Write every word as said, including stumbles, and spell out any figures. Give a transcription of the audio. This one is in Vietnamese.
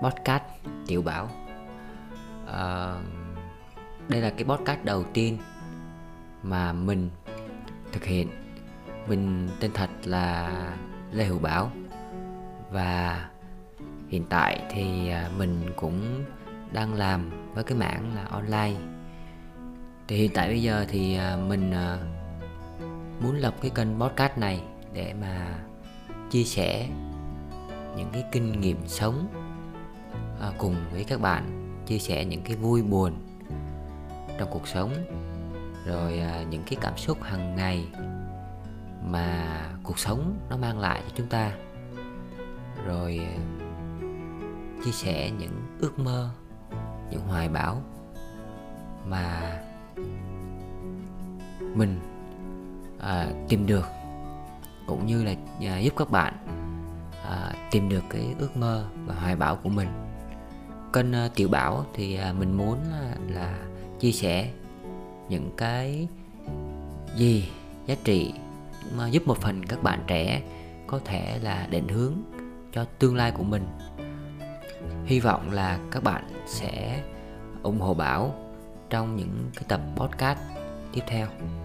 podcast Tiểu Bảo. À, đây là cái podcast đầu tiên mà mình thực hiện. Mình tên thật là Lê Hữu Bảo, và hiện tại thì mình cũng đang làm với cái mảng là online. Thì hiện tại bây giờ thì mình muốn lập cái kênh podcast này để mà chia sẻ những cái kinh nghiệm sống cùng với các bạn, chia sẻ những cái vui buồn trong cuộc sống, rồi những cái cảm xúc hàng ngày mà cuộc sống nó mang lại cho chúng ta, rồi chia sẻ những ước mơ, những hoài bão mà mình à, tìm được, cũng như là à, giúp các bạn à, tìm được cái ước mơ và hoài bão của mình. Kênh à, Tiểu Bảo thì à, mình muốn là, là chia sẻ những cái gì giá trị mà giúp một phần các bạn trẻ có thể là định hướng cho tương lai của mình. Hy vọng là các bạn sẽ ủng hộ Bảo trong những cái tập podcast tiếp theo.